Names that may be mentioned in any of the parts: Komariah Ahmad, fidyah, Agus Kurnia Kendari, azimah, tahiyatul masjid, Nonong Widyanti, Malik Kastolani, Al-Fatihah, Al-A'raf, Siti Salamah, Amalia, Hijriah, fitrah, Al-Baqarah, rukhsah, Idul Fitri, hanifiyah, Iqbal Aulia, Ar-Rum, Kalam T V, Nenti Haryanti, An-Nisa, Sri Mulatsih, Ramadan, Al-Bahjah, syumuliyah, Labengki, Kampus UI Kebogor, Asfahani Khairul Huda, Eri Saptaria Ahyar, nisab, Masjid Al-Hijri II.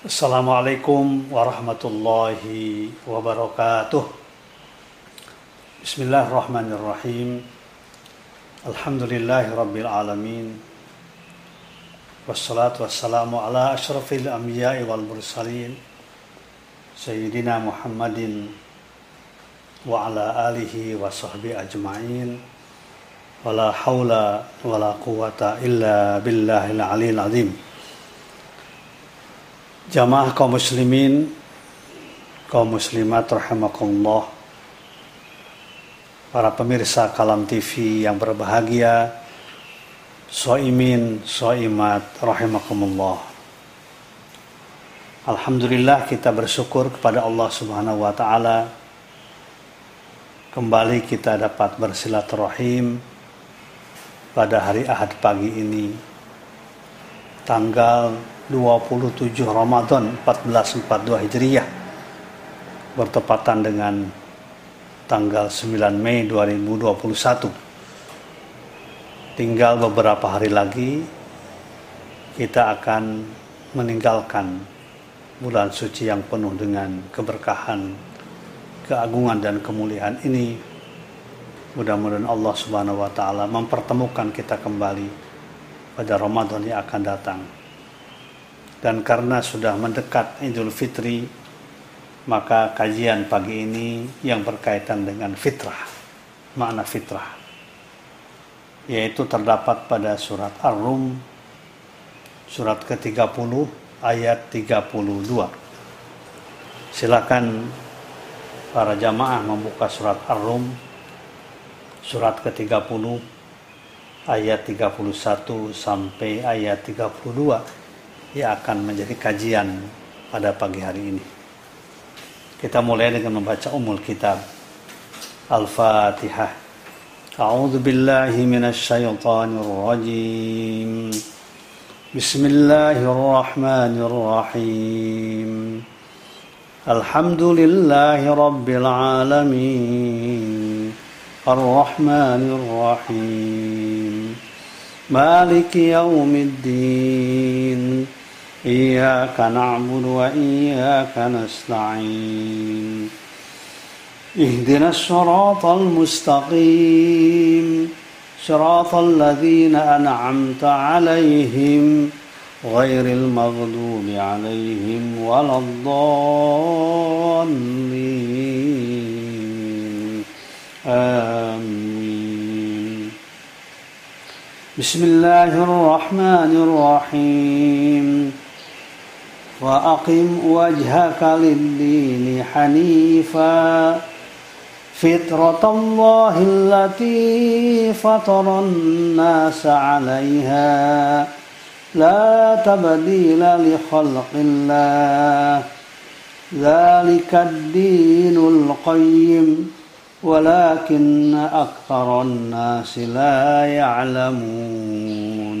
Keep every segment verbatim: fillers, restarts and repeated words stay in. Assalamualaikum warahmatullahi wabarakatuh. Bismillahirrahmanirrahim. Alhamdulillahirabbil alamin. Wassalatu wassalamu ala asyrafil anbiya'i wal mursalin sayyidina Muhammadin wa ala alihi wa sahbihi ajma'in. Wala haula wala quwata illa billahil aliyil azim. Jamaah kaum muslimin, kaum muslimat rahimakumullah, para pemirsa Kalam T V yang berbahagia, soimin, soimat rahimakumullah. Alhamdulillah, kita bersyukur kepada Allah Subhanahu wa taala. Kembali kita dapat bersilaturahim pada hari Ahad pagi ini, tanggal dua puluh tujuh Ramadan seribu empat ratus empat puluh dua Hijriah, bertepatan dengan tanggal sembilan Mei dua ribu dua puluh satu. Tinggal beberapa hari lagi kita akan meninggalkan bulan suci yang penuh dengan keberkahan, keagungan dan kemuliaan ini. Mudah-mudahan Allah Subhanahu wa taala mempertemukan kita kembali pada Ramadan yang akan datang. Dan karena sudah mendekat Idul Fitri, maka kajian pagi ini yang berkaitan dengan fitrah, makna fitrah, yaitu terdapat pada surat Ar-Rum, surat ke tiga puluh ayat tiga puluh dua. Silakan para jamaah membuka surat Ar-Rum, surat ke tiga puluh ayat tiga puluh satu sampai ayat tiga puluh dua yang akan menjadi kajian pada pagi hari ini. Kita mulai dengan membaca umul kitab Al-Fatihah. A'udzu billahi minasyaitonir rajim. Bismillahirrahmanirrahim. Alhamdulillahirabbil alamin. الرحمن الرحيم مالك يوم الدين إياك نعبد وإياك نستعين اهدنا الصراط المستقيم صراط الذين أنعمت عليهم غير المغضوب عليهم ولا الضالين آمين. بسم الله الرحمن الرحيم. وأقم وجهك للدين حنيفا فطرة الله التي فطر الناس عليها لا تبديل لخلق الله ذلك الدين القيم ولكن أكثر الناس لا يعلمون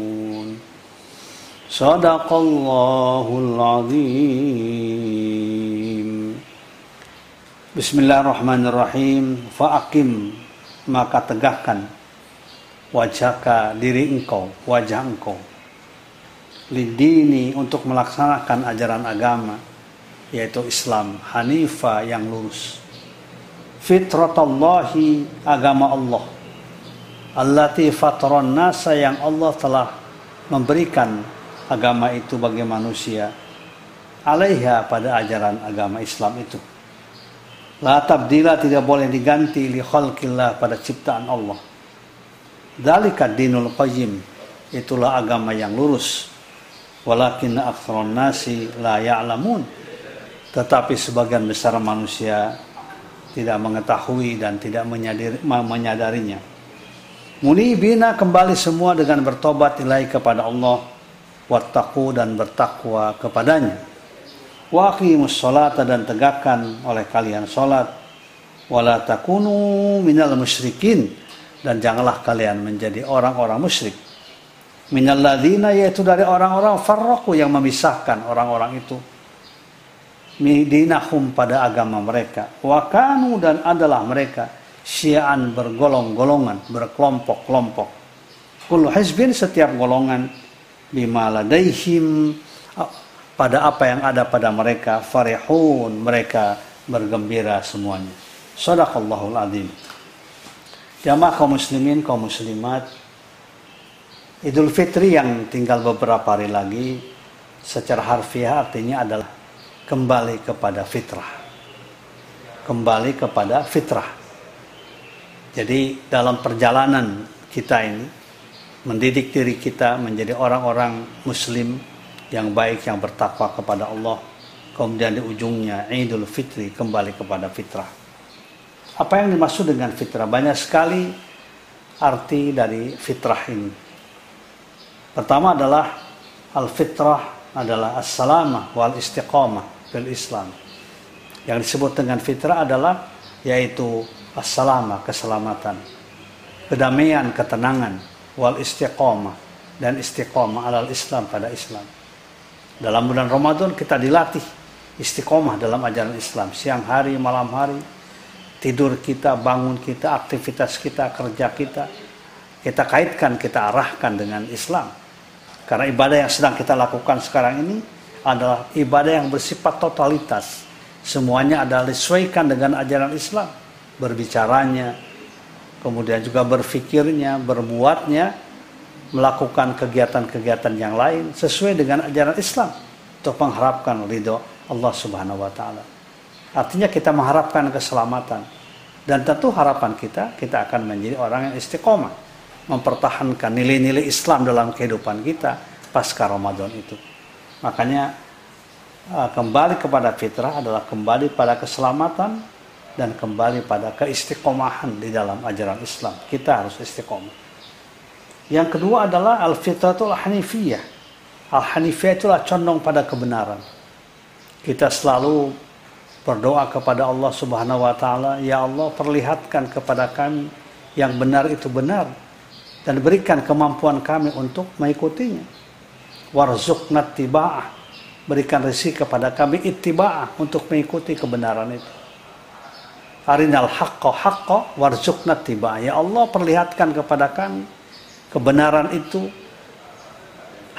صدق الله العظيم. Bismillahirrahmanirrahim. Fa'akim, maka tegakkan, wajhaka, diri engkau, wajah engkau, lidini, untuk melaksanakan ajaran agama, yaitu Islam, hanifa, yang lurus, fitratallahi, agama Allah, allati fataran nasa, yang Allah telah memberikan agama itu bagi manusia, alaiha, pada ajaran agama Islam itu, la tabdila, tidak boleh diganti, li khalqillah, pada ciptaan Allah, dzalika dinul qayyim, itulah agama yang lurus, walakin aktsarun nasi la ya'lamun, tetapi sebagian besar manusia tidak mengetahui dan tidak menyadari, menyadarinya. Munibina, kembali semua dengan bertobat ilahi kepada Allah, wattaqu, dan bertakwa kepadanya, Wa aqimus sholata, dan tegakkan oleh kalian sholat. Wala takunu minal musyrikin, dan janganlah kalian menjadi orang-orang musyrik. Minal ladzina, yaitu dari orang-orang farraqu, yang memisahkan orang-orang itu. Midinahum, pada agama mereka. Wa kanu, dan adalah mereka syi'an, bergolong-golongan, berkelompok-kelompok. Kullu hizbin, setiap golongan, bima ladaihim, pada apa yang ada pada mereka, farihun, mereka bergembira semuanya. Shadaqallahul Azim. Jamaah kaum muslimin, kaum muslimat, Idul Fitri yang tinggal beberapa hari lagi secara harfiah artinya adalah kembali kepada fitrah. Kembali kepada fitrah. Jadi dalam perjalanan kita ini mendidik diri kita menjadi orang-orang muslim yang baik, yang bertakwa kepada Allah, kemudian di ujungnya Idul Fitri, kembali kepada fitrah. Apa yang dimaksud dengan fitrah? Banyak sekali arti dari fitrah ini. Pertama adalah al-fitrah adalah as-salamah wal-istiqamah fil Islam. Yang disebut dengan fitrah adalah yaitu as-salamah, keselamatan, kedamaian, ketenangan, wal-istiqamah, dan istiqamah alal Islam, pada Islam. Dalam bulan Ramadan kita dilatih istiqamah dalam ajaran Islam, siang hari, malam hari. Tidur kita, bangun kita, aktivitas kita, kerja kita, kita kaitkan, kita arahkan dengan Islam. Karena ibadah yang sedang kita lakukan sekarang ini adalah ibadah yang bersifat totalitas. Semuanya adalah disesuaikan dengan ajaran Islam. Berbicaranya, kemudian juga berfikirnya, berbuatnya, melakukan kegiatan-kegiatan yang lain sesuai dengan ajaran Islam. Untuk mengharapkan ridho Allah Subhanahu Wa Ta'ala. Artinya kita mengharapkan keselamatan. Dan tentu harapan kita, kita akan menjadi orang yang istiqomah. Mempertahankan nilai-nilai Islam dalam kehidupan kita pasca Ramadan itu. Makanya kembali kepada fitrah adalah kembali pada keselamatan dan kembali pada keistiqomahan di dalam ajaran Islam. Kita harus istiqomah. Yang kedua adalah al-fitratul hanifiyah. Al-hanifiyah itulah condong pada kebenaran. Kita selalu berdoa kepada Allah Subhanahu Wa Ta'ala, ya Allah perlihatkan kepada kami yang benar itu benar dan berikan kemampuan kami untuk mengikutinya. Warzuqna ittiba'ah, berikan rezeki kepada kami ittiba'ah, untuk mengikuti kebenaran itu. Arinal haqqa haqqa warzuqna ittiba'ah, ya Allah perlihatkan kepada kami kebenaran itu,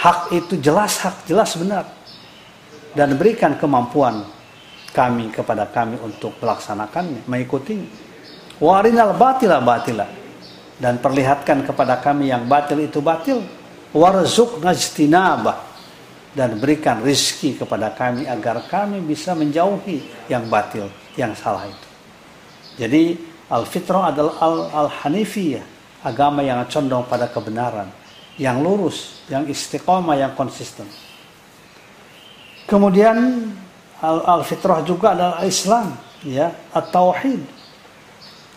hak itu jelas hak, jelas benar, dan berikan kemampuan kami kepada kami untuk melaksanakannya, mengikutinya. Warinal batila batila, dan perlihatkan kepada kami yang batil itu batil. Warzuqna ijtinabah, dan berikan rizki kepada kami agar kami bisa menjauhi yang batil, yang salah itu. Jadi al-fitrah adalah al-hanifiyah, agama yang condong pada kebenaran, yang lurus, yang istiqomah, yang konsisten. Kemudian al-fitrah juga adalah Islam, ya, at-tauhid.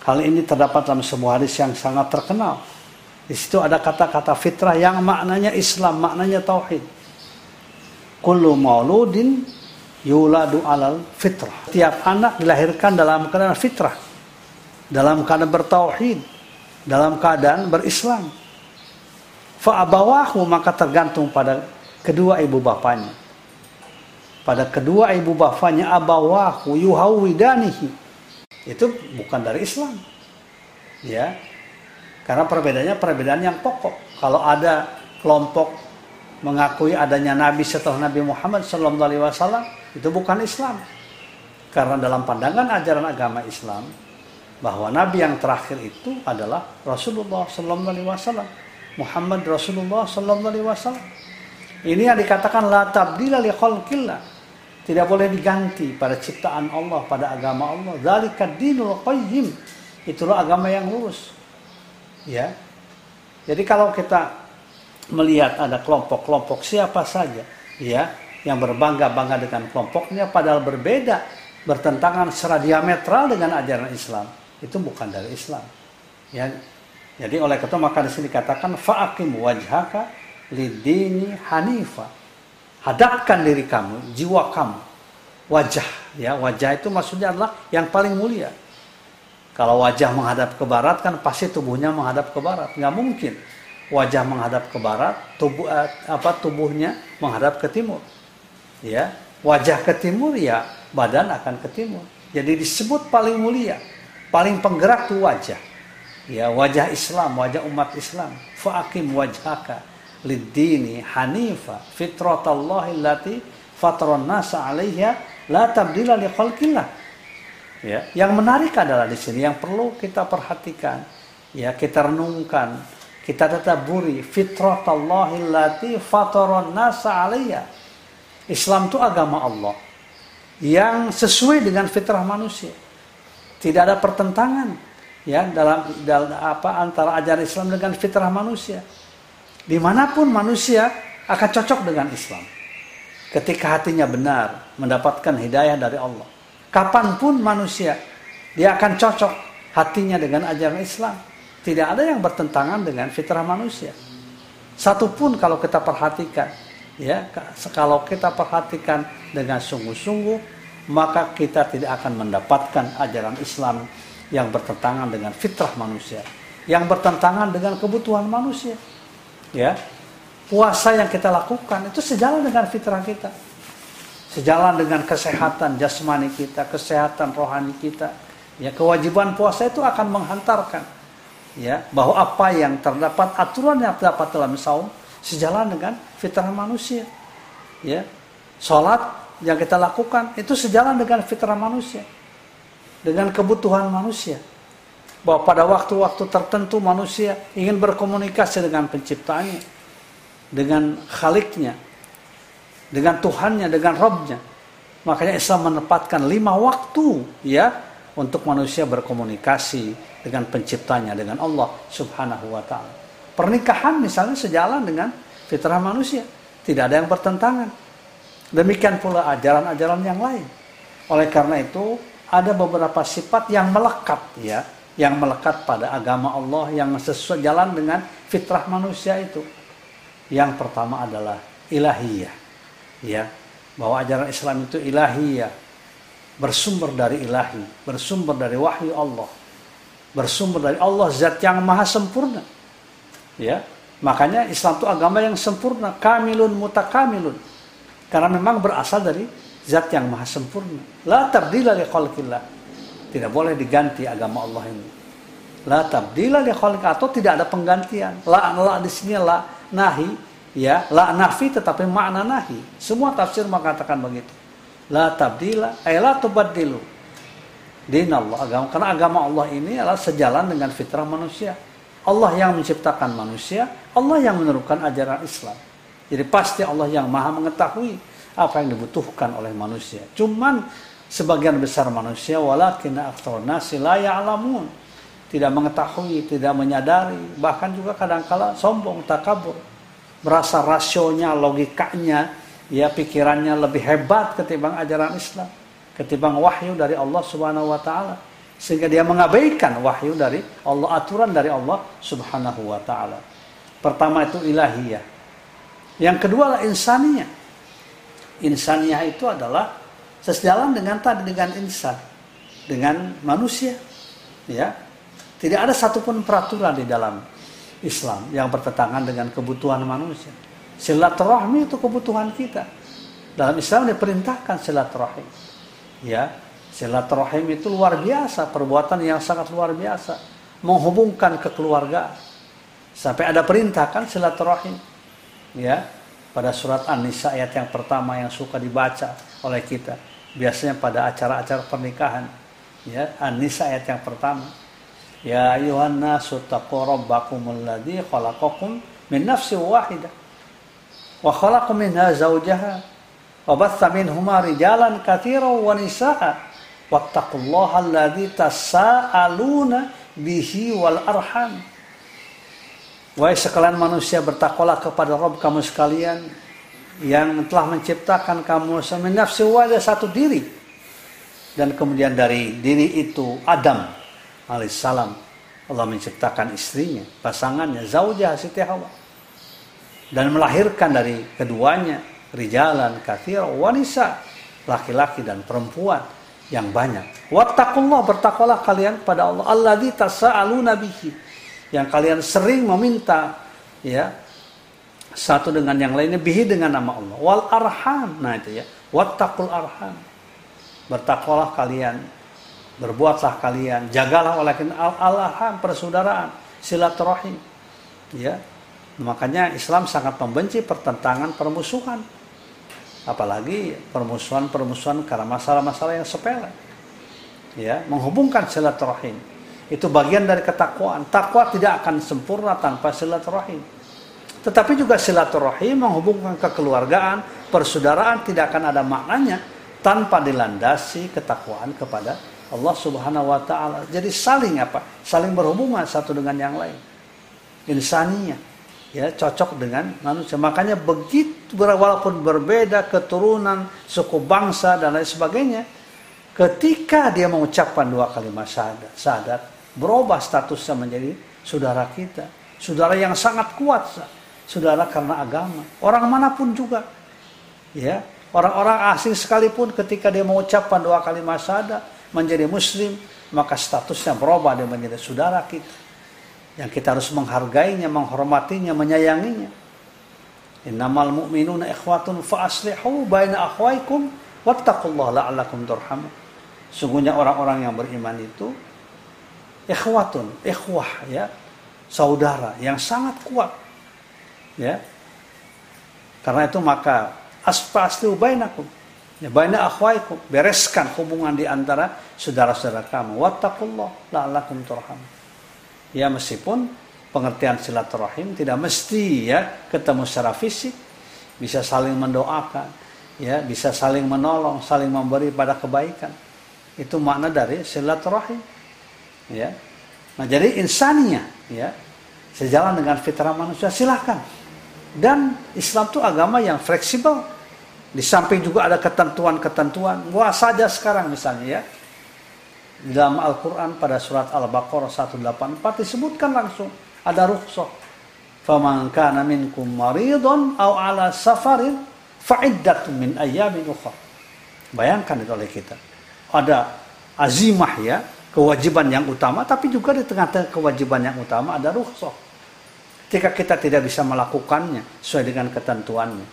Hal ini terdapat dalam sebuah hadis yang sangat terkenal. Di situ ada kata-kata fitrah yang maknanya Islam, maknanya tauhid. Kullu mauludin yuladu alal fitrah. Setiap anak dilahirkan dalam keadaan fitrah, dalam keadaan bertauhid, dalam keadaan berislam. Fa abawahu, maka tergantung pada kedua ibu bapanya. Pada kedua ibu bapaknya, abawahu yuhawidanihi, itu bukan dari Islam, ya, karena perbedaannya perbedaan yang pokok. Kalau ada kelompok mengakui adanya Nabi setelah Nabi Muhammad Sallallahu Alaihi Wasallam, itu bukan Islam, karena dalam pandangan ajaran agama Islam bahwa Nabi yang terakhir itu adalah Rasulullah Sallallahu Alaihi Wasallam, Muhammad Rasulullah Sallallahu Alaihi Wasallam. Ini yang dikatakan la tabdila li khalqillah. Tidak boleh diganti pada ciptaan Allah, pada agama Allah. Dzalika dinul qayyim. Itulah agama yang lurus. Ya. Jadi kalau kita melihat ada kelompok-kelompok siapa saja, ya, yang berbangga-bangga dengan kelompoknya padahal berbeda, bertentangan secara diametral dengan ajaran Islam, itu bukan dari Islam. Ya. Jadi oleh itu maka di sini dikatakan fa'aqim wajhaka lidini hanifa. Hadapkan diri kamu, jiwa kamu wajah. Ya, wajah itu maksudnya adalah yang paling mulia. Kalau wajah menghadap ke barat kan pasti tubuhnya menghadap ke barat. Nggak mungkin wajah menghadap ke barat, tubuh eh, apa tubuhnya menghadap ke timur. Ya, wajah ke timur ya badan akan ke timur. Jadi disebut paling mulia, paling penggerak tuh wajah. Ya, wajah Islam, wajah umat Islam. Fa'aqim wajhaka lid-dini hanifa fitratallahi allati fataran nasa 'alaiha la tabdila li khalqillah. Ya, yang menarik adalah di sini yang perlu kita perhatikan, ya kita renungkan, kita tadabburi fitratallahi allati fataran nas 'alaiha. Islam itu agama Allah yang sesuai dengan fitrah manusia. Tidak ada pertentangan ya dalam, dalam apa antara ajaran Islam dengan fitrah manusia. Dimanapun manusia akan cocok dengan Islam ketika hatinya benar mendapatkan hidayah dari Allah. Kapanpun manusia, dia akan cocok hatinya dengan ajaran Islam. Tidak ada yang bertentangan dengan fitrah manusia. Satupun kalau kita perhatikan, ya, kalau kita perhatikan dengan sungguh-sungguh, maka kita tidak akan mendapatkan ajaran Islam yang bertentangan dengan fitrah manusia, yang bertentangan dengan kebutuhan manusia. Ya, puasa yang kita lakukan itu sejalan dengan fitrah kita. Sejalan dengan kesehatan jasmani kita, kesehatan rohani kita. Ya, kewajiban puasa itu akan menghantarkan ya, bahwa apa yang terdapat, aturan yang terdapat dalam saum sejalan dengan fitrah manusia. Ya. Salat yang kita lakukan itu sejalan dengan fitrah manusia. Dengan kebutuhan manusia. Bahwa pada waktu-waktu tertentu manusia ingin berkomunikasi dengan penciptanya, dengan khaliknya, dengan Tuhannya, dengan Rabbnya. Makanya Islam menempatkan lima waktu ya untuk manusia berkomunikasi dengan penciptanya, dengan Allah subhanahu wa ta'ala. Pernikahan misalnya sejalan dengan fitrah manusia. Tidak ada yang bertentangan. Demikian pula ajaran-ajaran yang lain. Oleh karena itu ada beberapa sifat yang melekat ya, yang melekat pada agama Allah yang sesuai jalan dengan fitrah manusia itu. Yang pertama adalah ilahiyah. Ya, bahwa ajaran Islam itu ilahiyah, bersumber dari ilahi, bersumber dari wahyu Allah, bersumber dari Allah zat yang maha sempurna. Ya, makanya Islam itu agama yang sempurna, kamilun mutakamilun, karena memang berasal dari zat yang maha sempurna. La tabdila li khalqillah, tidak boleh diganti agama Allah ini. La tabdila li khalqillah, atau tidak ada penggantian. La la di sini la nahi. Ya, la nafi tetapi makna nahi. Semua tafsir mengatakan begitu. La tabdila, ay la tubaddilu dinallah, agama. Karena agama Allah ini adalah sejalan dengan fitrah manusia. Allah yang menciptakan manusia, Allah yang meneruskan ajaran Islam. Jadi pasti Allah yang maha mengetahui apa yang dibutuhkan oleh manusia. Cuman sebagian besar manusia walakinna aktsarunasi la ya'lamun, tidak mengetahui, tidak menyadari, bahkan juga kadang-kala sombong, takabur. Merasa rasionya, logikanya, ya pikirannya lebih hebat ketimbang ajaran Islam, ketimbang wahyu dari Allah Subhanahu wa taala, sehingga dia mengabaikan wahyu dari Allah, aturan dari Allah Subhanahu wa taala. Pertama itu ilahiyah. Yang kedua adalah insaniyah. Insaniyah itu adalah sejalan dengan tadi dengan insan, dengan manusia, ya. Tidak ada satupun peraturan di dalam Islam yang bertentangan dengan kebutuhan manusia. Silaturahmi itu kebutuhan kita. Dalam Islam diperintahkan silaturahim. Ya, silaturahim itu luar biasa, perbuatan yang sangat luar biasa, menghubungkan kekeluargaan. Sampai ada perintahkan silaturahim. Ya, pada surat An-Nisa ayat yang pertama yang suka dibaca oleh kita, biasanya pada acara-acara pernikahan. Ya, An-Nisa ayat yang pertama. Ya ayuhan nasu taqu rabbakumul ladzi khalaqakum min nafsin wahidah wa khalaqa minha zawjaha wa batha minhuma rijalan katsiran wa nisaa wattaqullaha alladzi tasaaluna bihi wal arham. Wahai sekalian manusia, bertakwalah kepada Rabb kamu sekalian yang telah menciptakan kamu min nafsin wahidah, satu diri, dan kemudian dari diri itu Adam alaihissalam Allah menciptakan istrinya, pasangannya, zaujah Siti Hawa, dan melahirkan dari keduanya rijalan katsira wa nisa, laki-laki dan perempuan yang banyak. Wattaqullah, bertakwalah kalian kepada Allah, alladzi tasa'aluna bihi, yang kalian sering meminta ya satu dengan yang lainnya, bihi dengan nama Allah. Wal arham, nah itu ya, wattaqul arham, bertakwalah kalian, berbuatlah kalian, jagalah oleh al-arham, persaudaraan, silaturahim. Ya, makanya Islam sangat membenci pertentangan, permusuhan, apalagi permusuhan-permusuhan karena masalah-masalah yang sepele. Ya, menghubungkan silaturahim itu bagian dari ketakwaan. Takwa tidak akan sempurna tanpa silaturahim. Tetapi juga silaturahim menghubungkan kekeluargaan, persaudaraan tidak akan ada maknanya tanpa dilandasi ketakwaan kepada Allah Subhanahu wa taala. Jadi saling apa? Saling berhubungan satu dengan yang lain. Insaninya ya cocok dengan manusia. Makanya begitu walaupun berbeda keturunan, suku, bangsa dan lain sebagainya, ketika dia mengucapkan dua kalimat syahadat, syahadat berubah statusnya menjadi saudara kita, saudara yang sangat kuat, saudara karena agama. Orang manapun juga ya, orang-orang asing sekalipun ketika dia mengucapkan dua kalimat syahadat menjadi muslim, maka statusnya berubah, dia menjadi saudara kita yang kita harus menghargainya, menghormatinya, menyayanginya. Innamal mu'minuna ikhwatun fa aslihu baina akhwaikum wattaqullaha la'allakum turhamun. Sungguhnya orang-orang yang beriman itu ikhwatun, ikhwah ya, saudara yang sangat kuat. Ya. Karena itu maka aslihu bainakum, ya baina akhwaikum, bereskan hubungan di antara saudara-saudara kamu. Wattaqullaha la'allakum turhamun. Ya, meskipun pengertian silaturahim tidak mesti ya ketemu secara fisik, bisa saling mendoakan, ya, bisa saling menolong, saling memberi pada kebaikan. Itu makna dari silaturahim. Ya. Nah, jadi insaninya ya sejalan dengan fitrah manusia, silakan. Dan Islam itu agama yang fleksibel. Di samping juga ada ketentuan-ketentuan. Gua saja sekarang misalnya ya. Dalam Al-Quran pada surat Al-Baqarah seratus delapan puluh empat disebutkan langsung ada rukhsah. فَمَنْ كَانَ مِنْكُمْ مَرِيضٌ أَوْ عَلَى سَفَرٍ فَعِدَّةٌ مِنْ أَيَّامٍ أُخَرَ. Bayangkan itu oleh kita. Ada azimah ya, kewajiban yang utama, tapi juga di tengah-tengah kewajiban yang utama ada rukhsah. Ketika kita tidak bisa melakukannya sesuai dengan ketentuannya.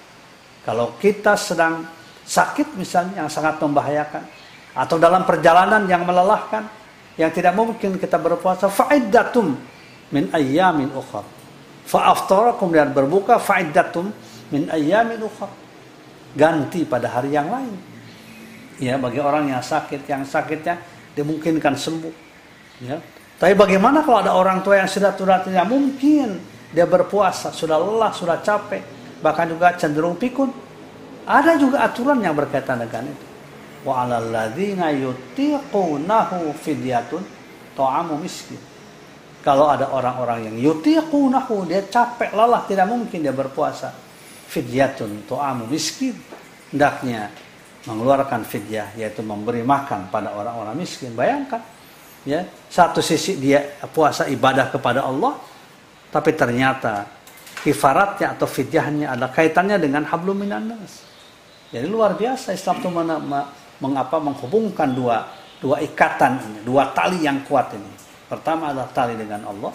Kalau kita sedang sakit misalnya yang sangat membahayakan, atau dalam perjalanan yang melelahkan, yang tidak mungkin kita berpuasa, fa'iddatum min ayyamin ukhar. Fa'aftarakum, dan berbuka, fa'iddatum min ayyamin ukhar. Ganti pada hari yang lain. Ya, bagi orang yang sakit, yang sakitnya dimungkinkan sembuh. Ya. Tapi bagaimana kalau ada orang tua yang sudah tua, tidak mungkin dia berpuasa, sudah lelah, sudah capek, bahkan juga cenderung pikun. Ada juga aturan yang berkaitan dengan itu. Wa 'alal ladzina yutiqunahu fidyatun ta'amu miskin. Kalau ada orang-orang yang yutiqunahu, dia capek, lelah, tidak mungkin dia berpuasa, fidyatun ta'amu miskin, hendaknya mengeluarkan fidyah, yaitu memberi makan pada orang-orang miskin. Bayangkan ya, satu sisi dia puasa ibadah kepada Allah, tapi ternyata kifaratnya atau fidyahnya ada kaitannya dengan hablum minan nas. Jadi luar biasa Islam itu mana mengapa menghubungkan dua dua ikatan ini, dua tali yang kuat ini. Pertama adalah tali dengan Allah,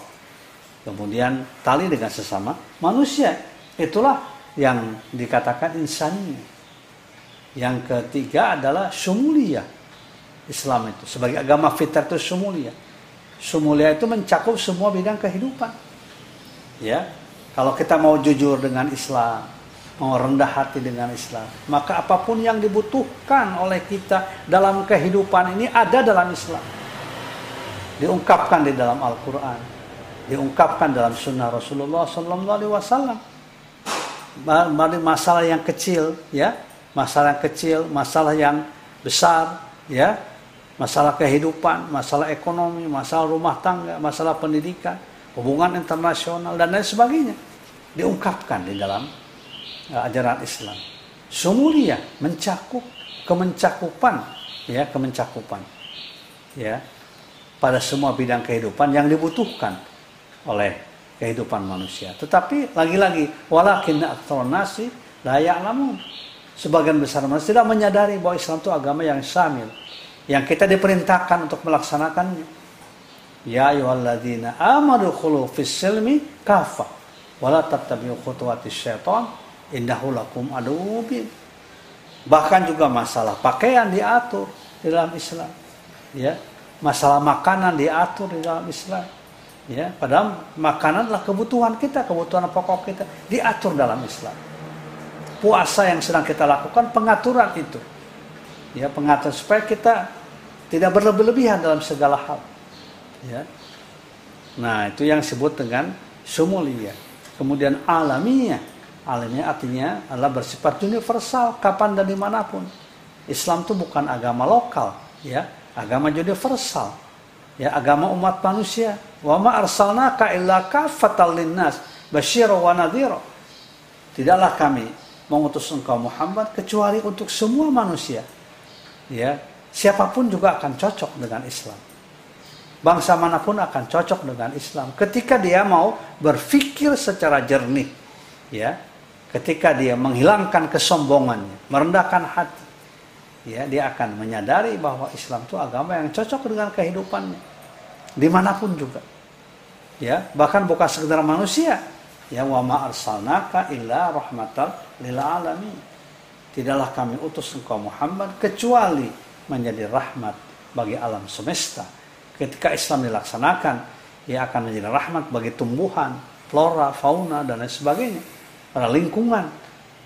kemudian tali dengan sesama manusia. Itulah yang dikatakan insani. Yang ketiga adalah syumuliyah. Islam itu sebagai agama fitrah itu syumuliyah. Syumuliyah itu mencakup semua bidang kehidupan. Ya, kalau kita mau jujur dengan Islam, mau rendah hati dengan Islam, maka apapun yang dibutuhkan oleh kita dalam kehidupan ini ada dalam Islam. Diungkapkan di dalam Al-Quran, diungkapkan dalam Sunnah Rasulullah shallallahu alaihi wasallam. Masalah yang kecil, ya, masalah yang kecil, masalah yang besar, ya, masalah kehidupan, masalah ekonomi, masalah rumah tangga, masalah pendidikan, hubungan internasional dan lain sebagainya, diungkapkan di dalam ajaran Islam. Sumulia mencakup kemencakupan ya, kemencakupan ya pada semua bidang kehidupan yang dibutuhkan oleh kehidupan manusia. Tetapi lagi-lagi walakinna aktsarun nasi la ya'lamun. sebagian besar manusia tidak menyadari bahwa Islam itu agama yang syamil, yang kita diperintahkan untuk melaksanakannya. Ya ayyuhalladzina amanu khulu fis-silmi kaffah wa la tattabi'u khutuwatis syaitan innahu lakum aduwwun mubin. Bahkan juga masalah pakaian diatur di dalam Islam, ya. Masalah makanan diatur di dalam Islam, ya. Padahal makanan adalah kebutuhan kita, kebutuhan pokok kita, diatur dalam Islam. Puasa yang sedang kita lakukan, pengaturan itu, ya, pengaturan supaya kita tidak berlebih-lebihan dalam segala hal, ya. Nah, itu yang disebut dengan sumulia. Kemudian alamiah, alamiah artinya adalah bersifat universal, kapan dan dimanapun. Islam itu bukan agama lokal, ya, agama universal, ya, agama umat manusia. Wa ma arsalnaka illa kafatal linnas basyira wa nadhira. Tidaklah kami mengutus engkau Muhammad kecuali untuk semua manusia, ya, siapapun juga akan cocok dengan Islam, bangsa manapun akan cocok dengan Islam ketika dia mau berpikir secara jernih, ya, ketika dia menghilangkan kesombongannya, merendahkan hati, ya, dia akan menyadari bahwa Islam itu agama yang cocok dengan kehidupannya dimanapun juga, ya, bahkan bukan sekedar manusia. Ya wa ma arsalnaka illa rahmatal lil alamin. Tidaklah kami utus engkau Muhammad kecuali menjadi rahmat bagi alam semesta. Ketika Islam dilaksanakan, ia akan menjadi rahmat bagi tumbuhan, flora, fauna dan lain sebagainya. Pada lingkungan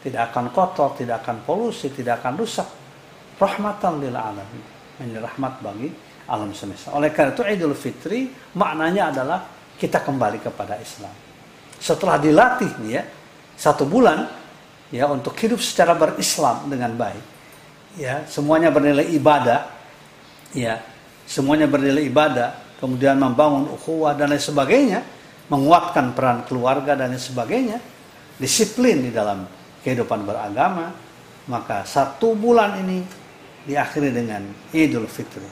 tidak akan kotor, tidak akan polusi, tidak akan rusak. Rahmatan lil alamin, menjadi rahmat bagi alam semesta. Oleh karena itu Idul Fitri maknanya adalah kita kembali kepada Islam. Setelah dilatih nih, ya, satu bulan, ya, untuk hidup secara berislam dengan baik, ya, semuanya bernilai ibadah, ya, semuanya bernilai ibadah, kemudian membangun ukhuwah dan lain sebagainya, menguatkan peran keluarga dan lain sebagainya, disiplin di dalam kehidupan beragama, maka satu bulan ini diakhiri dengan Idul Fitri,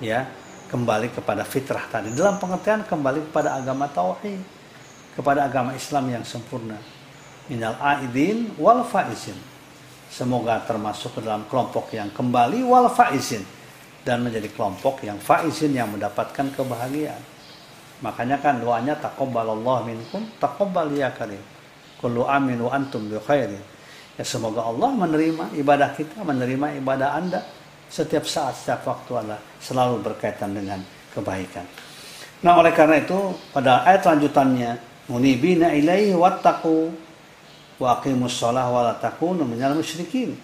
ya, kembali kepada fitrah tadi dalam pengertian kembali kepada agama tauhid, kepada agama Islam yang sempurna. Minal aidin wal faizin. Semoga termasuk ke dalam kelompok yang kembali wal faizin dan menjadi kelompok yang faizin yang mendapatkan kebahagiaan. Makanya kan doanya taqabbalallahu minkum taqabbal ya karim. Kullu amin wa antum bi khairin. Ya, semoga Allah menerima ibadah kita, menerima ibadah Anda setiap saat, setiap waktu Allah, selalu berkaitan dengan kebaikan. Nah, oleh karena itu pada ayat lanjutannya munibina ilaihi wattaqu wa aqimus shalah wa la takunu minal musyrikin,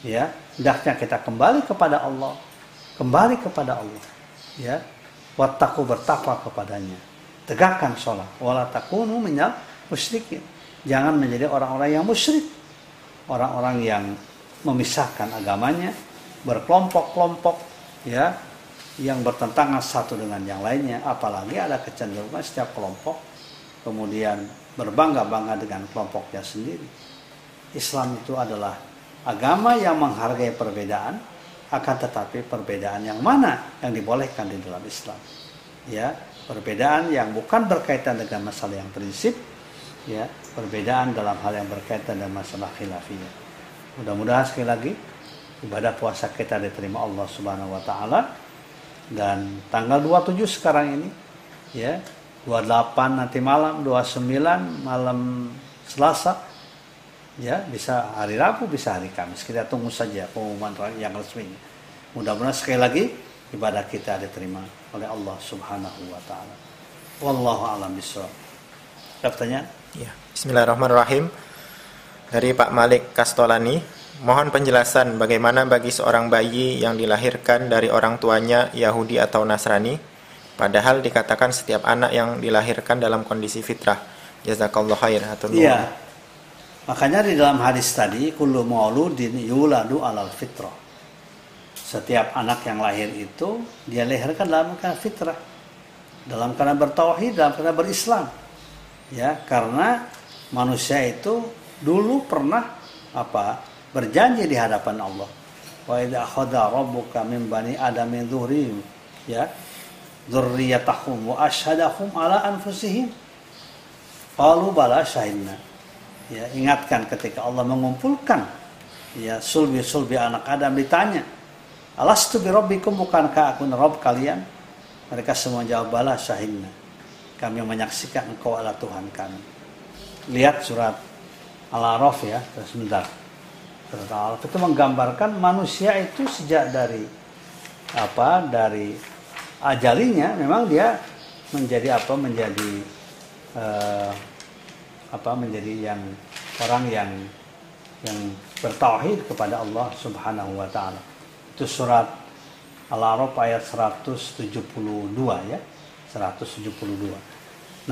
ya, hendaknya kita kembali kepada Allah, kembali kepada Allah, ya, wattaqu bertakwa kepadanya, tegakkan shalah, wa la takunu minal musyrikin, jangan menjadi orang-orang yang musyrik, orang-orang yang memisahkan agamanya, berkelompok-kelompok, ya, yang bertentangan satu dengan yang lainnya, apalagi ada kecenderungan setiap kelompok kemudian berbangga-bangga dengan kelompoknya sendiri. Islam itu adalah agama yang menghargai perbedaan, akan tetapi perbedaan yang mana yang dibolehkan di dalam Islam. Ya, perbedaan yang bukan berkaitan dengan masalah yang prinsip, ya, perbedaan dalam hal yang berkaitan dengan masalah khilafiyah. Mudah-mudahan sekali lagi ibadah puasa kita diterima Allah Subhanahu wa taala, dan tanggal dua puluh tujuh sekarang ini, ya, dua puluh delapan nanti malam, dua puluh sembilan malam Selasa, ya, bisa hari Rabu, bisa hari Kamis. Kita tunggu saja pengumuman yang resminya. Mudah-mudahan sekali lagi ibadah kita diterima oleh Allah Subhanahu wa taala. Wallahu a'lam bishawab. Ada pertanyaan? Ya. Bismillahirrahmanirrahim. Dari Pak Malik Kastolani, mohon penjelasan bagaimana bagi seorang bayi yang dilahirkan dari orang tuanya Yahudi atau Nasrani. Padahal dikatakan setiap anak yang dilahirkan dalam kondisi fitrah. Jazakallahu khair. Iya. Makanya di dalam hadis tadi, kullu mauludin yuladu alal fitrah. Setiap anak yang lahir itu dia lahirkan dalam keadaan fitrah, dalam keadaan bertauhid, dalam keadaan berislam. Ya, karena manusia itu dulu pernah apa? Berjanji di hadapan Allah. Wa idza akhadha rabbuka min bani adam min zuhrihim. Ya. Dzurriyyatahum wa asyhadahum ala anfusihim qalu bala syahidna. Ya, ingatkan ketika Allah mengumpulkan ya sulbi-sulbi anak Adam ditanya, alastu birabbikum, bukankah aku nerob kalian? Mereka semua jawab, bala syahidna, kami menyaksikan engkau Allah Tuhan kami. Lihat surat Al-A'raf ya, sebentar. Surat Al-A'raf itu menggambarkan manusia itu sejak dari apa, dari ajalinya memang dia menjadi apa, menjadi eh, apa, menjadi yang orang yang yang bertauhid kepada Allah Subhanahu wa taala. Itu surat Al-A'raf ayat seratus tujuh puluh dua ya. seratus tujuh puluh dua.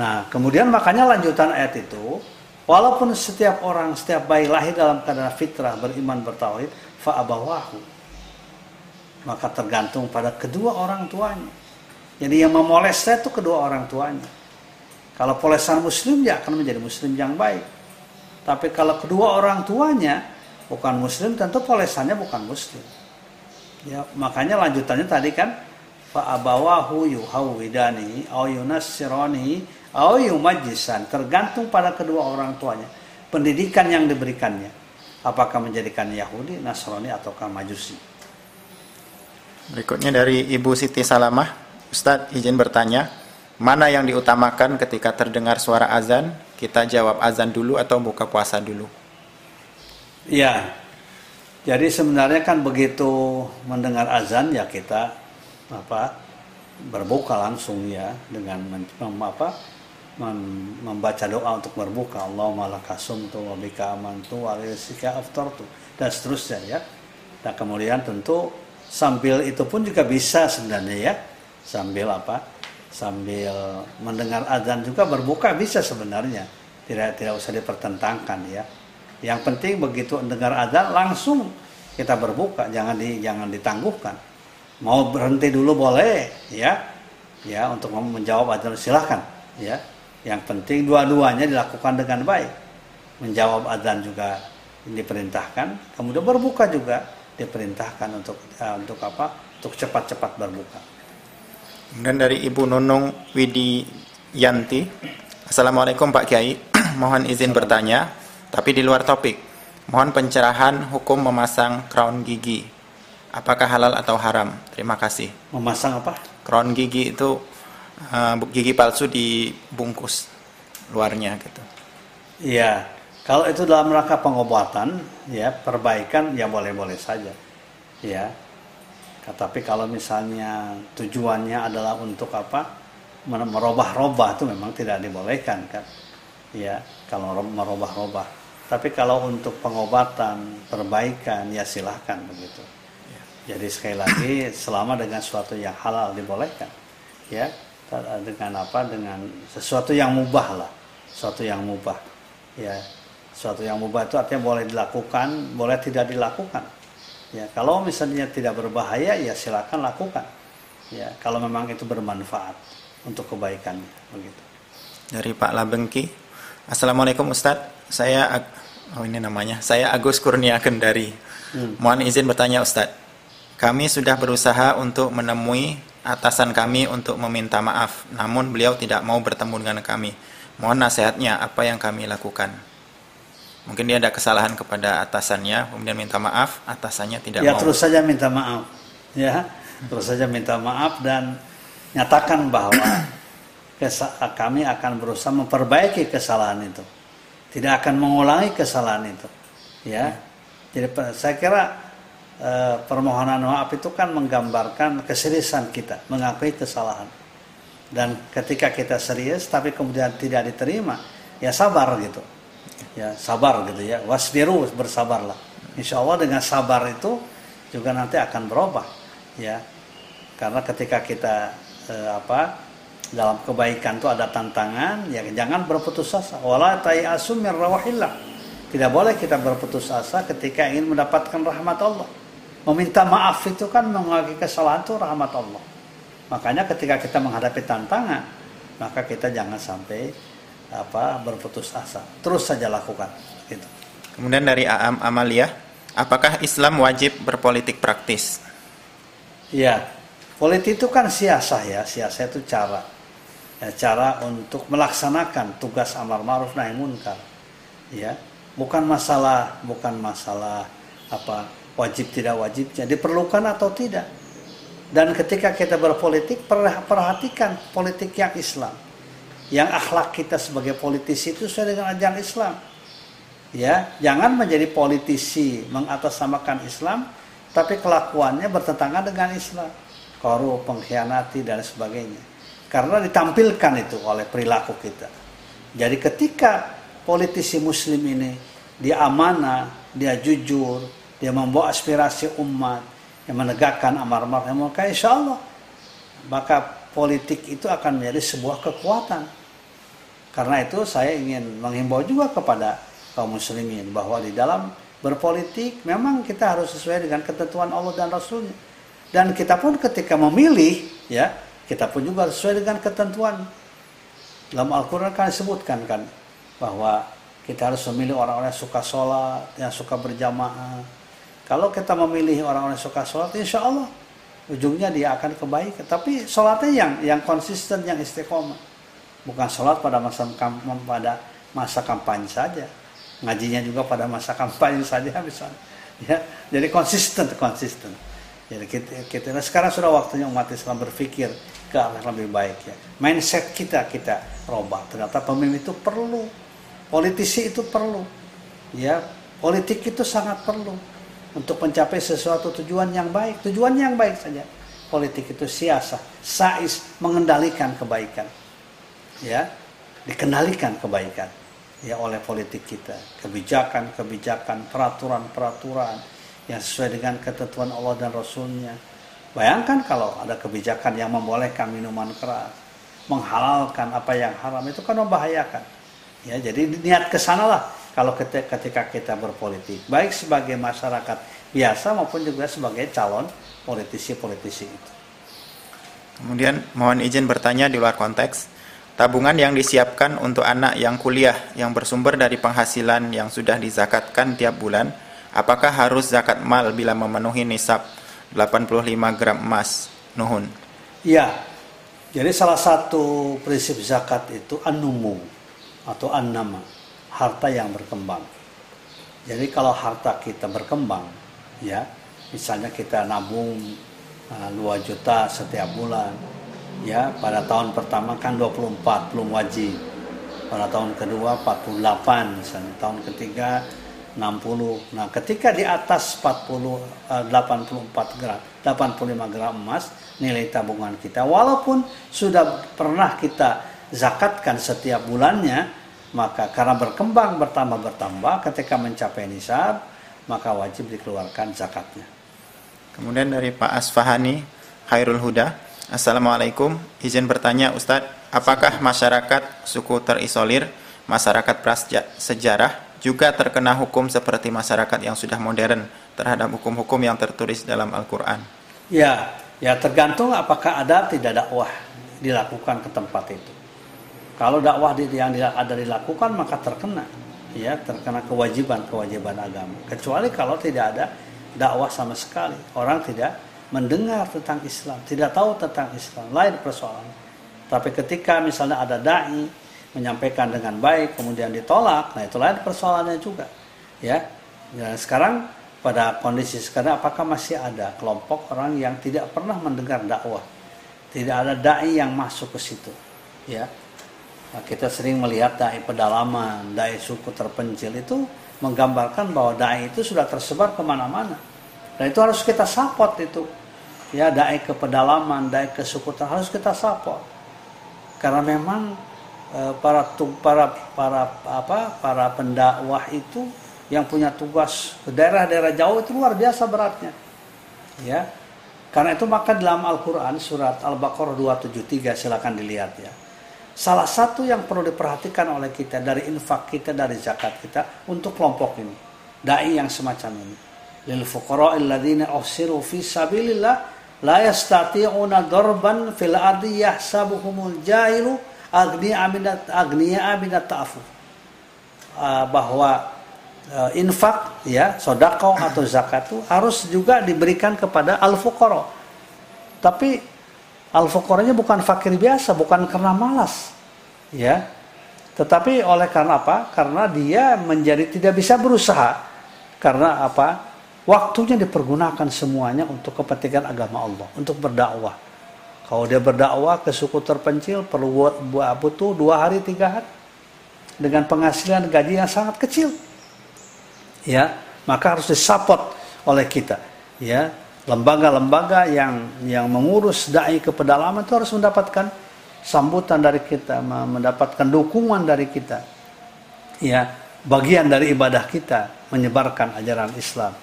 Nah, kemudian makanya lanjutan ayat itu, walaupun setiap orang, setiap bayi lahir dalam keadaan fitrah beriman bertauhid, fa abawahu, maka tergantung pada kedua orang tuanya. Jadi yang memolesnya itu kedua orang tuanya. Kalau polesan muslim, dia akan menjadi muslim yang baik. Tapi kalau kedua orang tuanya bukan muslim, tentu polesannya bukan muslim. Ya, makanya lanjutannya tadi kan, fa abawahu yuhawwidani aw yunassirani aw yumajjisan, tergantung pada kedua orang tuanya, pendidikan yang diberikannya, apakah menjadikan Yahudi, Nasrani ataukah Majusi. Berikutnya dari Ibu Siti Salamah, Ustadz izin bertanya, mana yang diutamakan ketika terdengar suara azan? Kita jawab azan dulu atau buka puasa dulu? Ya, jadi sebenarnya kan begitu mendengar azan ya kita apa, berbuka langsung ya, dengan mem, apa, mem, membaca doa untuk berbuka, Allahumma laka sumtu wa bika amantu wa ilaika aftartu dan seterusnya ya. Nah kemudian tentu sambil itu pun juga bisa sebenarnya ya, sambil apa, sambil mendengar azan juga berbuka bisa sebenarnya, tidak tidak usah dipertentangkan ya. Yang penting begitu mendengar azan langsung kita berbuka, jangan di, jangan ditangguhkan. Mau berhenti dulu boleh ya, ya untuk menjawab azan silahkan ya. Yang penting dua-duanya dilakukan dengan baik, menjawab azan juga diperintahkan, kemudian berbuka juga diperintahkan untuk uh, untuk apa? Untuk cepat-cepat berbuka. Dan dari Ibu Nonong Widyanti, assalamualaikum Pak Kiai, mohon izin bertanya, tapi di luar topik. Mohon pencerahan hukum memasang crown gigi. Apakah halal atau haram? Terima kasih. Memasang apa? Crown gigi itu uh, gigi palsu dibungkus luarnya gitu. Iya. Kalau itu dalam rangka pengobatan, ya perbaikan, ya boleh-boleh saja, ya. Tapi kalau misalnya tujuannya adalah untuk apa, merubah-robah itu memang tidak dibolehkan kan, ya. Kalau merubah-robah, tapi kalau untuk pengobatan, perbaikan, ya silahkan begitu. Jadi sekali lagi, selama dengan sesuatu yang halal dibolehkan, ya. Dengan apa? Dengan sesuatu yang mubah lah, sesuatu yang mubah, ya. Suatu yang mubah itu artinya boleh dilakukan, boleh tidak dilakukan. Ya, kalau misalnya tidak berbahaya, ya silakan lakukan. Ya, kalau memang itu bermanfaat untuk kebaikannya, begitu. Dari Pak Labengki, assalamualaikum Ustadz. Saya, oh ini namanya, saya Agus Kurnia Kendari. Hmm. Mohon izin bertanya Ustadz. Kami sudah berusaha untuk menemui atasan kami untuk meminta maaf, namun beliau tidak mau bertemu dengan kami. Mohon nasihatnya, apa yang kami lakukan? Mungkin dia ada kesalahan kepada atasannya, kemudian minta maaf, atasannya tidak ya, mau. Ya terus saja minta maaf, ya terus saja minta maaf dan nyatakan bahwa kami akan berusaha memperbaiki kesalahan itu, tidak akan mengulangi kesalahan itu, ya. Jadi saya kira eh, permohonan maaf itu kan menggambarkan keseriusan kita, mengakui kesalahan. Dan ketika kita serius, tapi kemudian tidak diterima, ya sabar gitu. Ya sabar gitu ya, wasbiru, bersabarlah. Insya Allah dengan sabar itu juga nanti akan berubah ya, karena ketika kita eh, apa dalam kebaikan itu ada tantangan ya, jangan berputus asa. Wala tayasu min rawahillah, tidak boleh kita berputus asa ketika ingin mendapatkan rahmat Allah. Meminta maaf itu kan mengakui kesalahan, itu rahmat Allah. Makanya ketika kita menghadapi tantangan, maka kita jangan sampai apa berputus asa, terus saja lakukan gitu. Kemudian dari A M Amalia, apakah Islam wajib berpolitik praktis? Ya, politik itu kan siasah ya, siasah itu cara ya, cara untuk melaksanakan tugas amar ma'ruf nahi munkar ya, bukan masalah bukan masalah apa wajib tidak wajibnya, diperlukan atau tidak. Dan ketika kita berpolitik, perhatikan politik yang Islam, yang akhlak kita sebagai politisi itu sesuai dengan ajaran Islam. Ya, jangan menjadi politisi mengatasnamakan Islam, tapi kelakuannya bertentangan dengan Islam, korup, pengkhianati dan sebagainya. Karena ditampilkan itu oleh perilaku kita. Jadi ketika politisi Muslim ini dia amanah, dia jujur, dia membawa aspirasi umat, yang menegakkan amar ma'ruf nahi munkar, insya Allah maka politik itu akan menjadi sebuah kekuatan. Karena itu saya ingin menghimbau juga kepada kaum muslimin bahwa di dalam berpolitik memang kita harus sesuai dengan ketentuan Allah dan Rasulnya, dan kita pun ketika memilih, ya kita pun juga sesuai dengan ketentuan. Dalam Al-Quran kan disebutkan kan bahwa kita harus memilih orang-orang yang suka sholat, yang suka berjamaah. Kalau kita memilih orang-orang yang suka sholat, insya Allah ujungnya dia akan kebaikan. Tapi sholatnya yang yang konsisten, yang istiqomah. Bukan sholat pada masa pada masa kampanye saja, ngajinya juga pada masa kampanye saja misalnya. Ya, jadi konsisten, konsisten. Jadi kita, kita sekarang sudah waktunya umat Islam berpikir ke arah lebih baik. Ya. Mindset kita kita robah. Ternyata pemimpin itu perlu, politisi itu perlu, ya politik itu sangat perlu. Untuk mencapai sesuatu tujuan yang baik, tujuan yang baik saja. Politik itu siasah, sais mengendalikan kebaikan, ya, dikendalikan kebaikan, ya oleh politik kita. Kebijakan-kebijakan, peraturan-peraturan yang sesuai dengan ketentuan Allah dan Rasulnya. Bayangkan kalau ada kebijakan yang membolehkan minuman keras, menghalalkan apa yang haram, itu kan membahayakan. Ya, jadi niat kesanalah. Kalau ketika kita berpolitik, baik sebagai masyarakat biasa maupun juga sebagai calon politisi-politisi itu. Kemudian mohon izin bertanya di luar konteks, tabungan yang disiapkan untuk anak yang kuliah yang bersumber dari penghasilan yang sudah dizakatkan tiap bulan, apakah harus zakat mal bila memenuhi nisab delapan puluh lima gram emas? Nuhun. Ya, jadi salah satu prinsip zakat itu an-numu atau an-nama, harta yang berkembang. Jadi kalau harta kita berkembang, ya, misalnya kita nabung uh, dua juta setiap bulan, ya, pada tahun pertama kan dua puluh empat belum wajib. Pada tahun kedua empat puluh delapan, misalnya tahun ketiga enam puluh. Nah, ketika di atas empat puluh uh, delapan puluh empat gram, delapan puluh lima gram emas nilai tabungan kita, walaupun sudah pernah kita zakatkan setiap bulannya, maka karena berkembang, bertambah-bertambah, ketika mencapai nisab, maka wajib dikeluarkan zakatnya. Kemudian dari Pak Asfahani Khairul Huda, Assalamualaikum, izin bertanya Ustadz, apakah masyarakat suku terisolir, masyarakat prasejarah juga terkena hukum seperti masyarakat yang sudah modern terhadap hukum-hukum yang tertulis dalam Al-Quran? Ya, ya tergantung apakah ada tidak dakwah dilakukan ke tempat itu. Kalau dakwah yang ada dilakukan maka terkena, ya terkena kewajiban-kewajiban agama. Kecuali kalau tidak ada dakwah sama sekali, orang tidak mendengar tentang Islam, tidak tahu tentang Islam, lain persoalan. Tapi ketika misalnya ada dai menyampaikan dengan baik kemudian ditolak, nah itu lain persoalannya juga, ya. Dan sekarang pada kondisi sekarang apakah masih ada kelompok orang yang tidak pernah mendengar dakwah, tidak ada dai yang masuk ke situ, ya. Kita sering melihat dai pedalaman, dai suku terpencil itu menggambarkan bahwa dai itu sudah tersebar kemana-mana. Dan itu harus kita support itu. Ya, dai ke pedalaman, dai ke suku terpencil harus kita support. Karena memang eh, para para para apa para pendakwah itu yang punya tugas ke daerah-daerah jauh itu luar biasa beratnya. Ya. Karena itu maka dalam Al-Qur'an surat Al-Baqarah dua tujuh tiga, silakan dilihat ya. Salah satu yang perlu diperhatikan oleh kita dari infak kita, dari zakat kita untuk kelompok ini, dai yang semacam ini. Lil fuqara'il ladzina uhsiru fi sabilillah la yastati'una darban fil ardi yahsabuhumul jahilu aghniya minat aghniya minat ta'afu. Bahwa uh, infak ya, sedekah atau zakat itu harus juga diberikan kepada al fuqara. Tapi al-fuqaranya bukan fakir biasa, bukan karena malas, ya. Tetapi oleh karena apa? Karena dia menjadi tidak bisa berusaha, karena apa? waktunya dipergunakan semuanya untuk kepentingan agama Allah, untuk berdakwah. Kalau dia berdakwah ke suku terpencil, perlu butuh dua hari, tiga hari. Dengan penghasilan gaji yang sangat kecil. Ya, maka harus disupport oleh kita. Ya, lembaga-lembaga yang yang mengurus da'i ke pedalaman itu harus mendapatkan sambutan dari kita, mendapatkan dukungan dari kita. Ya, bagian dari ibadah kita, menyebarkan ajaran Islam.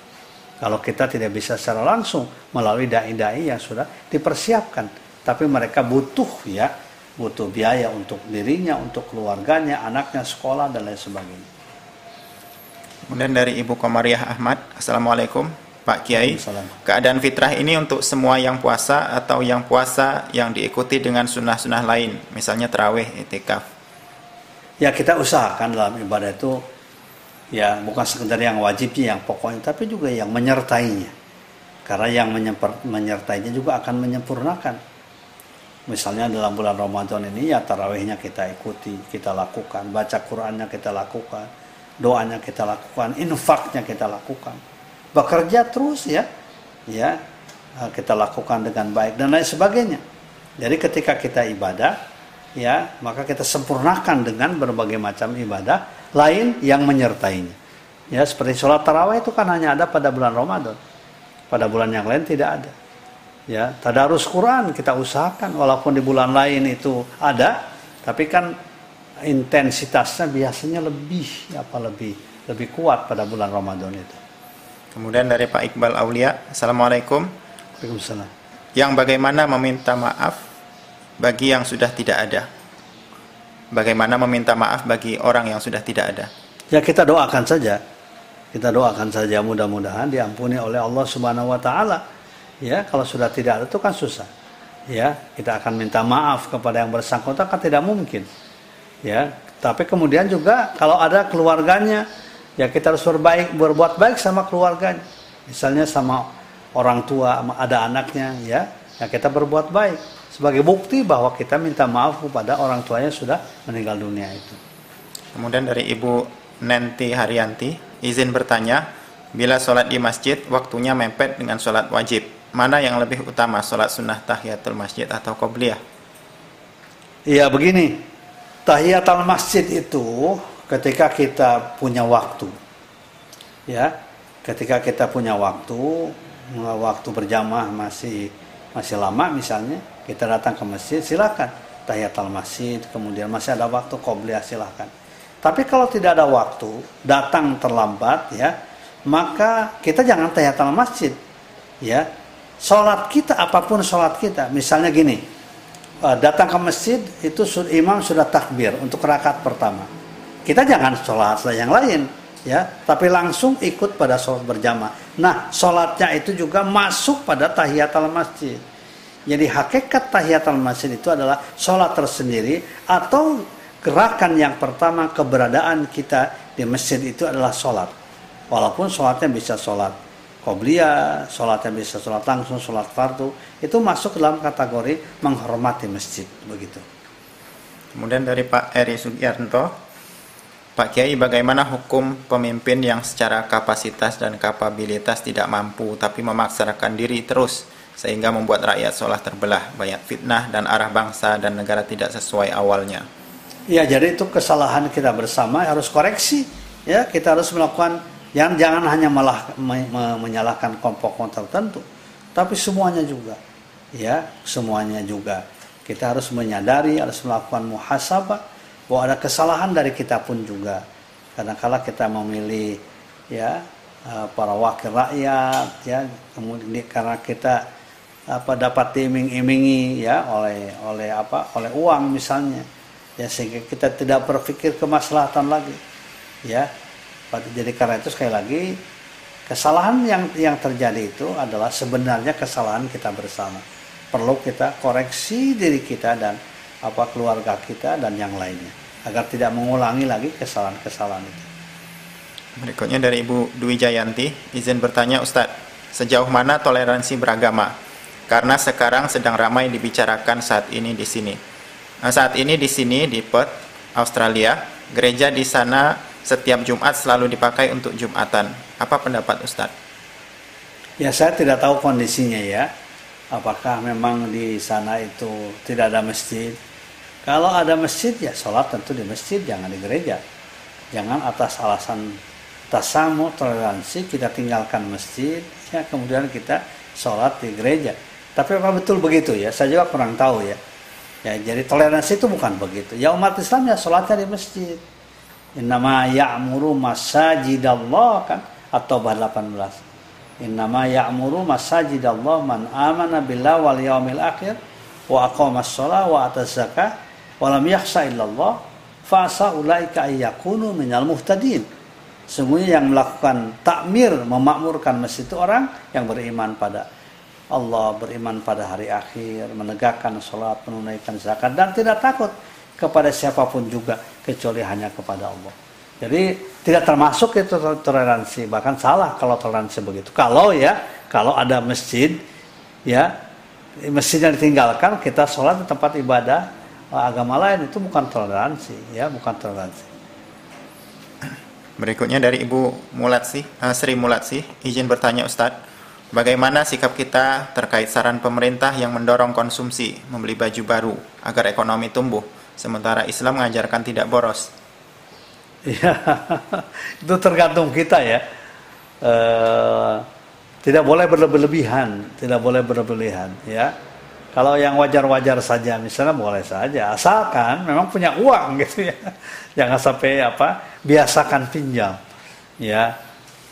Kalau kita tidak bisa secara langsung melalui da'i-da'i yang sudah dipersiapkan. Tapi mereka butuh ya, butuh biaya untuk dirinya, untuk keluarganya, anaknya, sekolah, dan lain sebagainya. Kemudian dari Ibu Komariah Ahmad, Assalamualaikum Pak Kiai. Keadaan fitrah ini untuk semua yang puasa atau yang puasa yang diikuti dengan sunnah-sunnah lain, misalnya tarawih, itikaf? Ya, kita usahakan dalam ibadah itu, ya bukan sekedar yang wajibnya, yang pokoknya, tapi juga yang menyertainya. Karena yang menyertainya juga akan menyempurnakan. Misalnya dalam bulan Ramadan ini ya tarawihnya kita ikuti, kita lakukan, baca Qur'annya kita lakukan, doanya kita lakukan, infaknya kita lakukan, bekerja terus ya, ya kita lakukan dengan baik dan lain sebagainya. Jadi ketika kita ibadah ya maka kita sempurnakan dengan berbagai macam ibadah lain yang menyertainya. Ya seperti sholat tarawih itu kan hanya ada pada bulan Ramadan, pada bulan yang lain tidak ada. Ya, tadarus Quran kita usahakan walaupun di bulan lain itu ada, tapi kan intensitasnya biasanya lebih apa lebih lebih kuat pada bulan Ramadan itu. Kemudian dari Pak Iqbal Aulia, Assalamualaikum. Waalaikumsalam. Yang bagaimana meminta maaf bagi yang sudah tidak ada? Bagaimana meminta maaf bagi orang yang sudah tidak ada? Ya kita doakan saja, kita doakan saja mudah-mudahan diampuni oleh Allah Subhanahu Wa Taala. Ya, kalau sudah tidak ada itu kan susah. Ya, kita akan minta maaf kepada yang bersangkutan kan tidak mungkin. Ya, tapi kemudian juga kalau ada keluarganya, ya kita harus berbaik, berbuat baik sama keluarganya. Misalnya sama orang tua, ada anaknya, ya, ya kita berbuat baik sebagai bukti bahwa kita minta maaf kepada orang tuanya sudah meninggal dunia itu. Kemudian dari Ibu Nenti Haryanti, izin bertanya, bila sholat di masjid waktunya mepet dengan sholat wajib, mana yang lebih utama, sholat sunnah tahiyatul masjid atau qobliyah? Iya begini, tahiyatul masjid itu ketika kita punya waktu, ya, ketika kita punya waktu, waktu berjamaah masih masih lama misalnya, kita datang ke masjid silakan tahiyatul masjid, kemudian masih ada waktu qobliyah silakan. Tapi kalau tidak ada waktu, datang terlambat, ya, maka kita jangan tahiyatul masjid, ya. Sholat kita, apapun sholat kita, misalnya gini, datang ke masjid itu imam sudah takbir untuk rakaat pertama. Kita jangan sholat yang lain, ya, tapi langsung ikut pada sholat berjamaah. Nah, sholatnya itu juga masuk pada tahiyatul masjid. Jadi hakikat tahiyatul masjid itu adalah sholat tersendiri atau gerakan yang pertama keberadaan kita di masjid itu adalah sholat. Walaupun sholatnya bisa sholat qobliyah, sholatnya bisa sholat langsung, sholat fardu, itu masuk dalam kategori menghormati masjid, begitu. Kemudian dari Pak Eri Sugianto, Pak Kiai, bagaimana hukum pemimpin yang secara kapasitas dan kapabilitas tidak mampu, tapi memaksakan diri terus, sehingga membuat rakyat seolah terbelah, banyak fitnah dan arah bangsa dan negara tidak sesuai awalnya? Ya, jadi itu kesalahan kita bersama, harus koreksi, ya, kita harus melakukan. Yang jangan hanya malah me, me, menyalahkan kelompok tertentu, tapi semuanya juga, ya semuanya juga. Kita harus menyadari, harus melakukan muhasabah bahwa ada kesalahan dari kita pun juga. Kadang-kadang kita memilih, ya para wakil rakyat, ya kemudian karena kita apa dapat diiming-imingi, ya oleh oleh apa oleh uang misalnya, ya sehingga kita tidak berpikir kemaslahatan lagi, ya. Jadi karena itu sekali lagi kesalahan yang yang terjadi itu adalah sebenarnya kesalahan kita bersama. Perlu kita koreksi diri kita dan apa keluarga kita dan yang lainnya agar tidak mengulangi lagi kesalahan-kesalahan itu. Berikutnya dari Ibu Dwi Jayanti, izin bertanya Ustadz, sejauh mana toleransi beragama? Karena sekarang sedang ramai dibicarakan saat ini di sini. Nah, saat ini di sini di Perth, Australia, gereja di sana setiap Jumat selalu dipakai untuk Jumatan. Apa pendapat Ustadz? Ya, saya tidak tahu kondisinya ya. Apakah memang di sana itu tidak ada masjid? Kalau ada masjid ya sholat tentu di masjid, jangan di gereja. Jangan atas alasan tasamu toleransi kita tinggalkan masjid, ya kemudian kita sholat di gereja. Tapi apa betul begitu ya? Saya juga kurang tahu ya. Ya, jadi toleransi itu bukan begitu. Ya, umat Islam ya sholatnya di masjid. Innama ya'muru masajidallah, kan? At-Taubah delapan belas. Innama ya'muru masajidallah man amana billah wal yaumil akhir wa aqamas shalah wa ataz zakah wa lam yakhsha illallah fa sa ulaika ayyakunu minal muhtadin. Sesungguhnya yang melakukan takmir, memakmurkan masjid itu orang yang beriman pada Allah, beriman pada hari akhir, menegakkan sholat, menunaikan zakat, dan tidak takut kepada siapapun juga, kecuali hanya kepada Allah. Jadi tidak termasuk itu toleransi, bahkan salah kalau toleransi begitu. Kalau ya, kalau ada masjid, ya masjid yang ditinggalkan, kita sholat di tempat ibadah agama lain, itu bukan toleransi, ya bukan toleransi. Berikutnya dari Ibu Mulatsih, Sri Mulatsih, izin bertanya Ustadz. Bagaimana sikap kita terkait saran pemerintah yang mendorong konsumsi, membeli baju baru agar ekonomi tumbuh, sementara Islam mengajarkan tidak boros? Ya, itu tergantung kita ya. E, tidak boleh berlebihan, tidak boleh berlebihan. Ya, kalau yang wajar-wajar saja, misalnya boleh saja, asalkan memang punya uang gitu ya. Jangan sampai apa, biasakan pinjam, ya.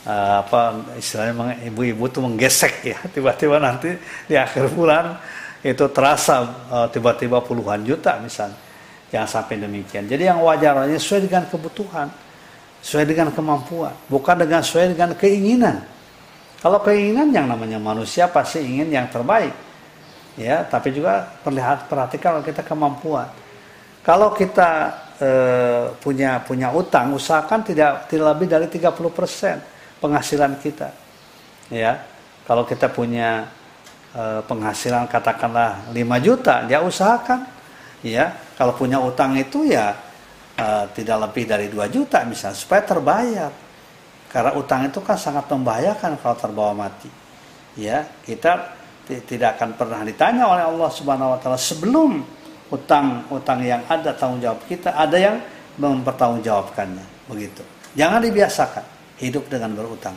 Uh, apa istilahnya ibu-ibu tuh menggesek ya, tiba-tiba nanti di akhir bulan itu terasa uh, tiba-tiba puluhan juta misalnya. Jangan sampai demikian. Jadi yang wajarnya sesuai dengan kebutuhan, sesuai dengan kemampuan, bukan dengan sesuai dengan keinginan. Kalau keinginan, yang namanya manusia pasti ingin yang terbaik ya, tapi juga perlihat perhatikan kalau kita kemampuan. Kalau kita uh, punya punya utang, usahakan tidak tidak lebih dari tiga puluh persen penghasilan kita, ya. Kalau kita punya e, penghasilan katakanlah lima juta, dia usahakan, ya. Kalau punya utang itu ya e, tidak lebih dari dua juta misalnya, supaya terbayar. Karena utang itu kan sangat membahayakan kalau terbawa mati, ya. Kita tidak akan pernah ditanya oleh Allah Subhanahu Wa Taala sebelum utang-utang yang ada tanggung jawab kita, ada yang mempertanggungjawabkannya, begitu. Jangan dibiasakan hidup dengan berutang.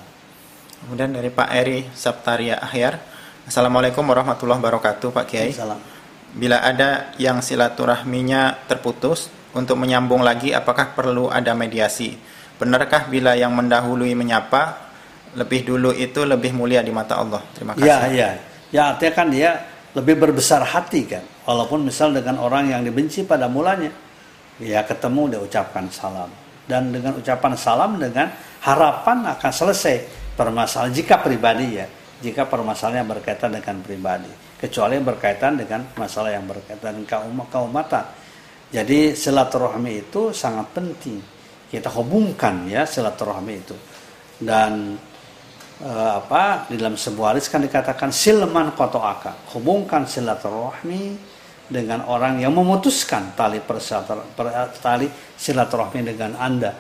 Kemudian dari Pak Eri Saptaria Ahyar, Assalamualaikum warahmatullahi wabarakatuh Pak Kiai. Salam. Bila ada yang silaturahminya terputus, untuk menyambung lagi apakah perlu ada mediasi? Benarkah bila yang mendahului menyapa lebih dulu itu lebih mulia di mata Allah? Terima kasih. Ya, ya. Ya, artinya kan dia lebih berbesar hati kan, walaupun misal dengan orang yang dibenci pada mulanya. Ya, ketemu dia ucapkan salam. Dan dengan ucapan salam dengan harapan akan selesai permasalahan jika pribadi ya, jika permasalahan yang berkaitan dengan pribadi, kecuali yang berkaitan dengan masalah yang berkaitan kaum kaumatan. Jadi silaturahmi itu sangat penting kita hubungkan ya, silaturahmi itu. Dan e, apa di dalam sebuah hadis kan dikatakan silman kotoaka, hubungkan silaturahmi dengan orang yang memutuskan tali tali silaturahmi dengan Anda.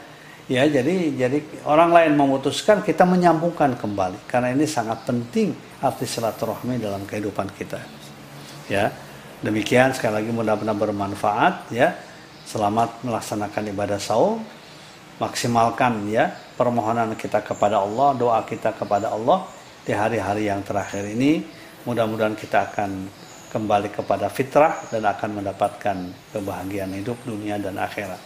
Ya, jadi jadi orang lain memutuskan, kita menyambungkan kembali, karena ini sangat penting arti silaturahmi dalam kehidupan kita. Ya. Demikian, sekali lagi mudah-mudahan bermanfaat ya. Selamat melaksanakan ibadah saum. Maksimalkan ya permohonan kita kepada Allah, doa kita kepada Allah di hari-hari yang terakhir ini. Mudah-mudahan kita akan kembali kepada fitrah dan akan mendapatkan kebahagiaan hidup dunia dan akhirat.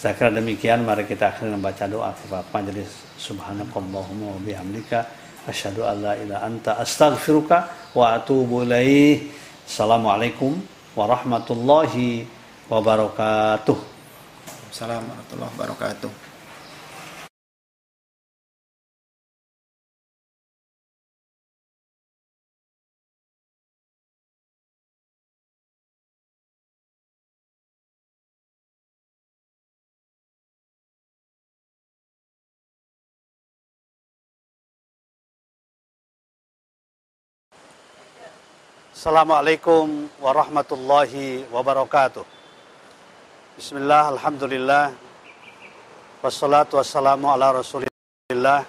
Saya kira demikian, mari kita akhirnya membaca doa kepada majelis. Subhanakallahumma wa bihamdika asyhadu an la ilaha anta astaghfiruka wa atubu ilaih. Assalamualaikum warahmatullahi wabarakatuh. Assalamualaikum warahmatullahi wabarakatuh. Assalamualaikum warahmatullahi wabarakatuh. Bismillah, alhamdulillah, wassalatu wassalamu ala rasulillah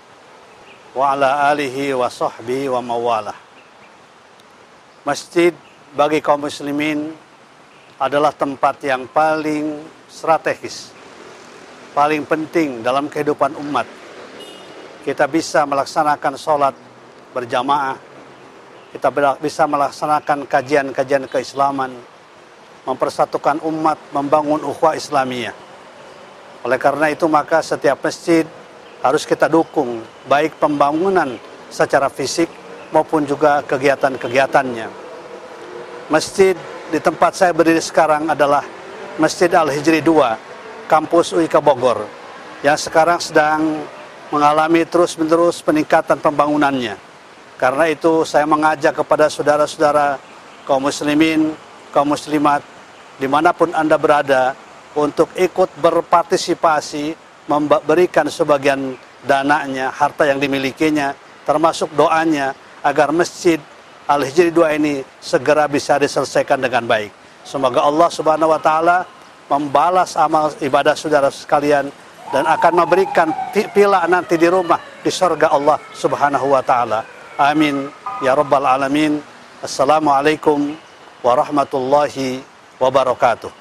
wa ala alihi wa sahbihi wa mawalah. Masjid bagi kaum muslimin adalah tempat yang paling strategis, paling penting dalam kehidupan umat. Kita bisa melaksanakan sholat berjamaah, kita bisa melaksanakan kajian-kajian keislaman, mempersatukan umat, membangun ukhuwah Islamiyah. Oleh karena itu maka setiap masjid harus kita dukung, baik pembangunan secara fisik maupun juga kegiatan-kegiatannya. Masjid di tempat saya berdiri sekarang adalah Masjid Al-Hijri dua, Kampus U I Kebogor, yang sekarang sedang mengalami terus-menerus peningkatan pembangunannya. Karena itu saya mengajak kepada saudara-saudara kaum muslimin, kaum muslimat, dimanapun Anda berada, untuk ikut berpartisipasi, memberikan sebagian dananya, harta yang dimilikinya, termasuk doanya, agar Masjid Al-Hijri dua ini segera bisa diselesaikan dengan baik. Semoga Allah Subhanahu Wa Taala membalas amal ibadah saudara sekalian, dan akan memberikan pila nanti di rumah di surga Allah Subhanahu wa taala. Amin ya rabbal alamin. Assalamualaikum warahmatullahi wabarakatuh.